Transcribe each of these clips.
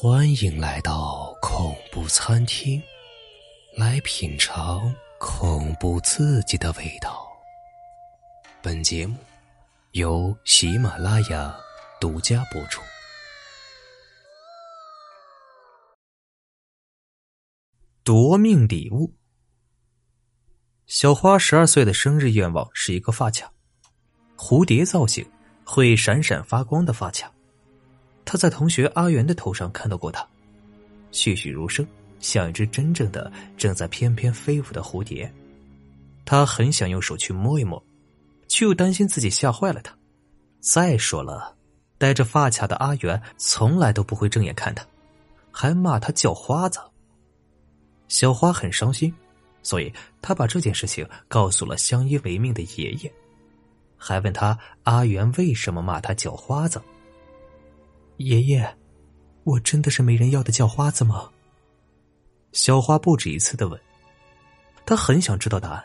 欢迎来到恐怖餐厅，来品尝恐怖刺激的味道。本节目由喜马拉雅独家播出。夺命礼物。小花12岁的生日愿望是一个发卡，蝴蝶造型，会闪闪发光的发卡。他在同学阿元的头上看到过它，栩栩如生，像一只真正的正在翩翩飞舞的蝴蝶。他很想用手去摸一摸，却又担心自己吓坏了他。再说了，戴着发卡的阿元从来都不会正眼看他，还骂他叫花子。小花很伤心，所以他把这件事情告诉了相依为命的爷爷，还问他阿元为什么骂他叫花子。爷爷，我真的是没人要的叫花子吗？小花不止一次地问，她很想知道答案，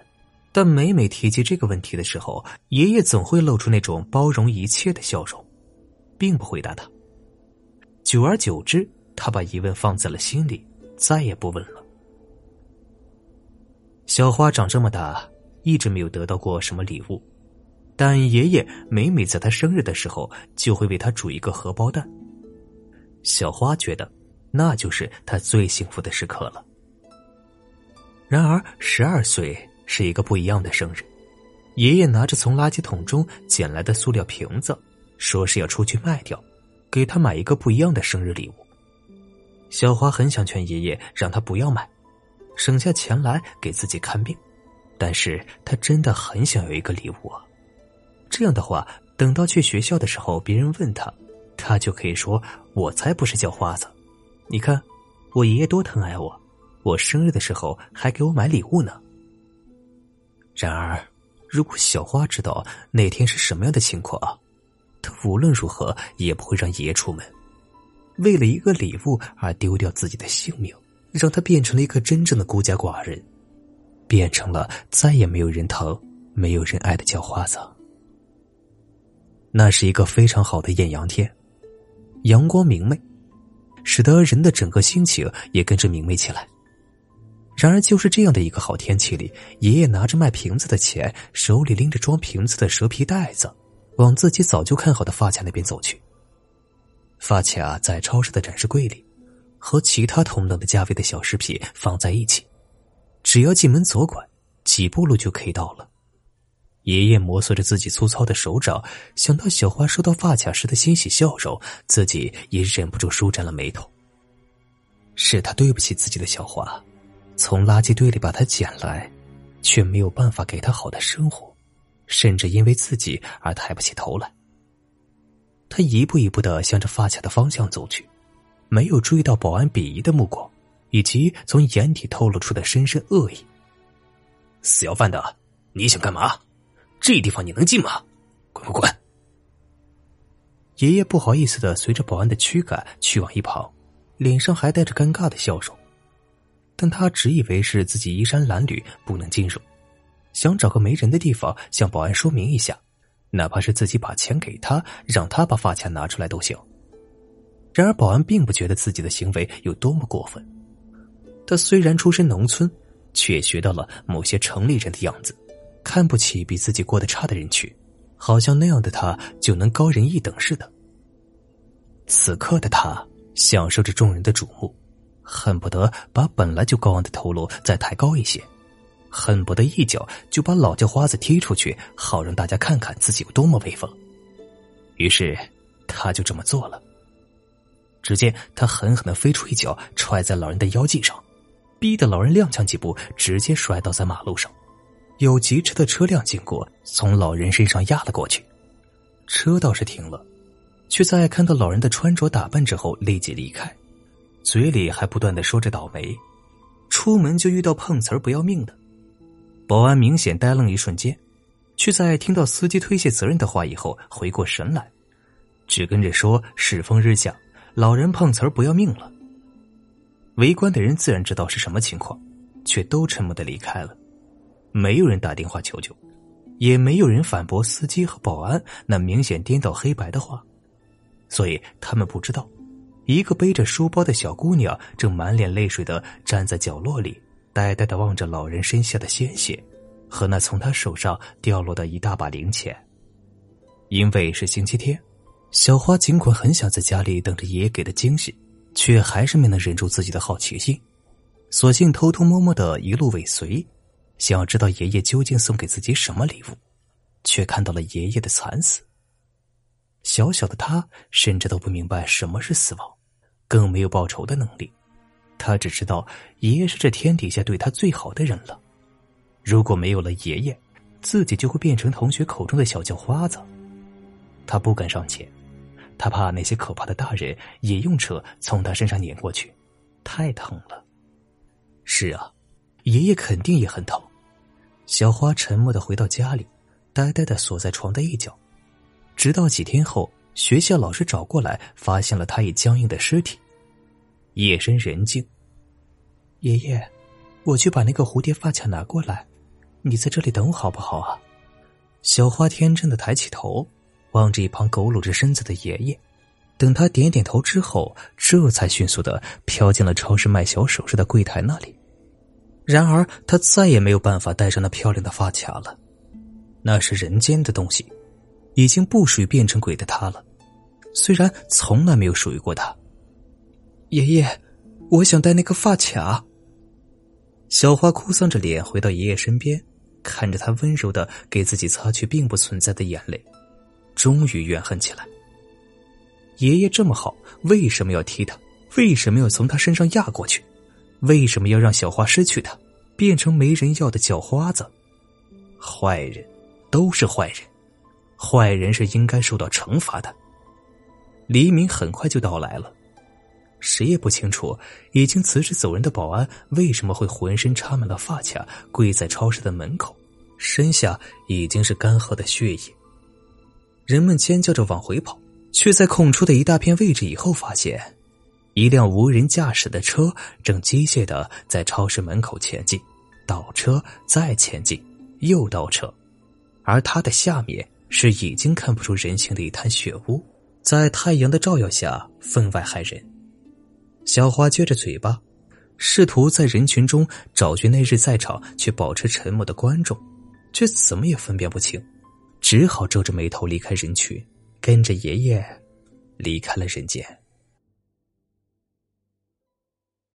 但每每提及这个问题的时候，爷爷总会露出那种包容一切的笑容，并不回答她。久而久之，她把疑问放在了心里，再也不问了。小花长这么大，一直没有得到过什么礼物，但爷爷每每在她生日的时候，就会为她煮一个荷包蛋。小花觉得那就是她最幸福的时刻了。然而12岁是一个不一样的生日，爷爷拿着从垃圾桶中捡来的塑料瓶子，说是要出去卖掉，给她买一个不一样的生日礼物。小花很想劝爷爷让她不要买，省下钱来给自己看病，但是她真的很想有一个礼物啊，这样的话等到去学校的时候，别人问她，他就可以说，我才不是叫花子，你看我爷爷多疼爱我，我生日的时候还给我买礼物呢。然而如果小花知道那天是什么样的情况，她无论如何也不会让爷爷出门，为了一个礼物而丢掉自己的性命，让她变成了一个真正的孤家寡人，变成了再也没有人疼没有人爱的叫花子。那是一个非常好的艳阳天，阳光明媚，使得人的整个心情也跟着明媚起来。然而就是这样的一个好天气里，爷爷拿着卖瓶子的钱，手里拎着装瓶子的蛇皮袋子，往自己早就看好的发卡那边走去。发卡在超市的展示柜里，和其他同等的价位的小饰品放在一起，只要进门左拐几步路就可以到了。爷爷摩挲着自己粗糙的手掌，想到小花收到发卡时的欣喜笑容，自己也忍不住舒展了眉头。是他对不起自己的小花，从垃圾堆里把她捡来，却没有办法给她好的生活，甚至因为自己而抬不起头来。他一步一步地向着发卡的方向走去，没有注意到保安鄙夷的目光，以及从眼底透露出的深深恶意。死要饭的，你想干嘛？这地方你能进吗？滚滚滚！爷爷不好意思地随着保安的驱赶去往一旁，脸上还带着尴尬的笑容。但他只以为是自己衣衫褴褛不能进入，想找个没人的地方向保安说明一下，哪怕是自己把钱给他，让他把发卡拿出来都行。然而保安并不觉得自己的行为有多么过分，他虽然出身农村，却学到了某些城里人的样子，看不起比自己过得差的人群，好像那样的他就能高人一等似的。此刻的他享受着众人的瞩目，恨不得把本来就高昂的头颅再抬高一些，恨不得一脚就把老叫花子踢出去，好让大家看看自己有多么威风。于是他就这么做了，只见他狠狠地飞出一脚，踹在老人的腰际上，逼得老人踉跄几步，直接摔倒在马路上。有疾驰的车辆经过，从老人身上压了过去，车倒是停了，却在看到老人的穿着打扮之后立即离开，嘴里还不断地说着倒霉，出门就遇到碰瓷儿不要命的。保安明显呆愣一瞬间，却在听到司机推卸责任的话以后回过神来，只跟着说世风日下，老人碰瓷儿不要命了。围观的人自然知道是什么情况，却都沉默地离开了，没有人打电话求救，也没有人反驳司机和保安那明显颠倒黑白的话，所以他们不知道一个背着书包的小姑娘正满脸泪水地站在角落里，呆呆地望着老人身下的鲜血和那从她手上掉落的一大把零钱。因为是星期天，小花尽管很想在家里等着爷爷给的惊喜，却还是没能忍住自己的好奇心，索性偷偷摸摸地一路尾随，想要知道爷爷究竟送给自己什么礼物，却看到了爷爷的惨死。小小的他甚至都不明白什么是死亡，更没有报仇的能力，他只知道爷爷是这天底下对他最好的人了，如果没有了爷爷，自己就会变成同学口中的小叫花子。他不敢上前，他怕那些可怕的大人也用车从他身上碾过去，太疼了。是啊，爷爷肯定也很疼。小花沉默地回到家里，呆呆地锁在床的一角，直到几天后学校老师找过来，发现了他已僵硬的尸体。夜深人静，爷爷，我去把那个蝴蝶发卡拿过来，你在这里等我好不好啊？小花天真地抬起头，望着一旁佝偻着身子的爷爷，等他点点头之后，这才迅速地飘进了超市卖小首饰的柜台那里。然而他再也没有办法戴上那漂亮的发卡了，那是人间的东西，已经不属于变成鬼的他了，虽然从来没有属于过他。爷爷，我想戴那个发卡。小花哭丧着脸回到爷爷身边，看着他温柔地给自己擦去并不存在的眼泪，终于怨恨起来。爷爷这么好，为什么要踢他？为什么要从他身上压过去？为什么要让小花失去他，变成没人要的叫花子？坏人都是坏人，坏人是应该受到惩罚的。黎明很快就到来了，谁也不清楚已经辞职走人的保安为什么会浑身插满了发卡，跪在超市的门口，身下已经是干涸的血液。人们尖叫着往回跑，却在空出的一大片位置以后，发现一辆无人驾驶的车正机械地在超市门口前进，倒车再前进，又倒车，而它的下面是已经看不出人形的一滩血污，在太阳的照耀下分外骇人。小花撅着嘴巴，试图在人群中找寻那日在场却保持沉默的观众，却怎么也分辨不清，只好皱着眉头离开人群，跟着爷爷离开了人间。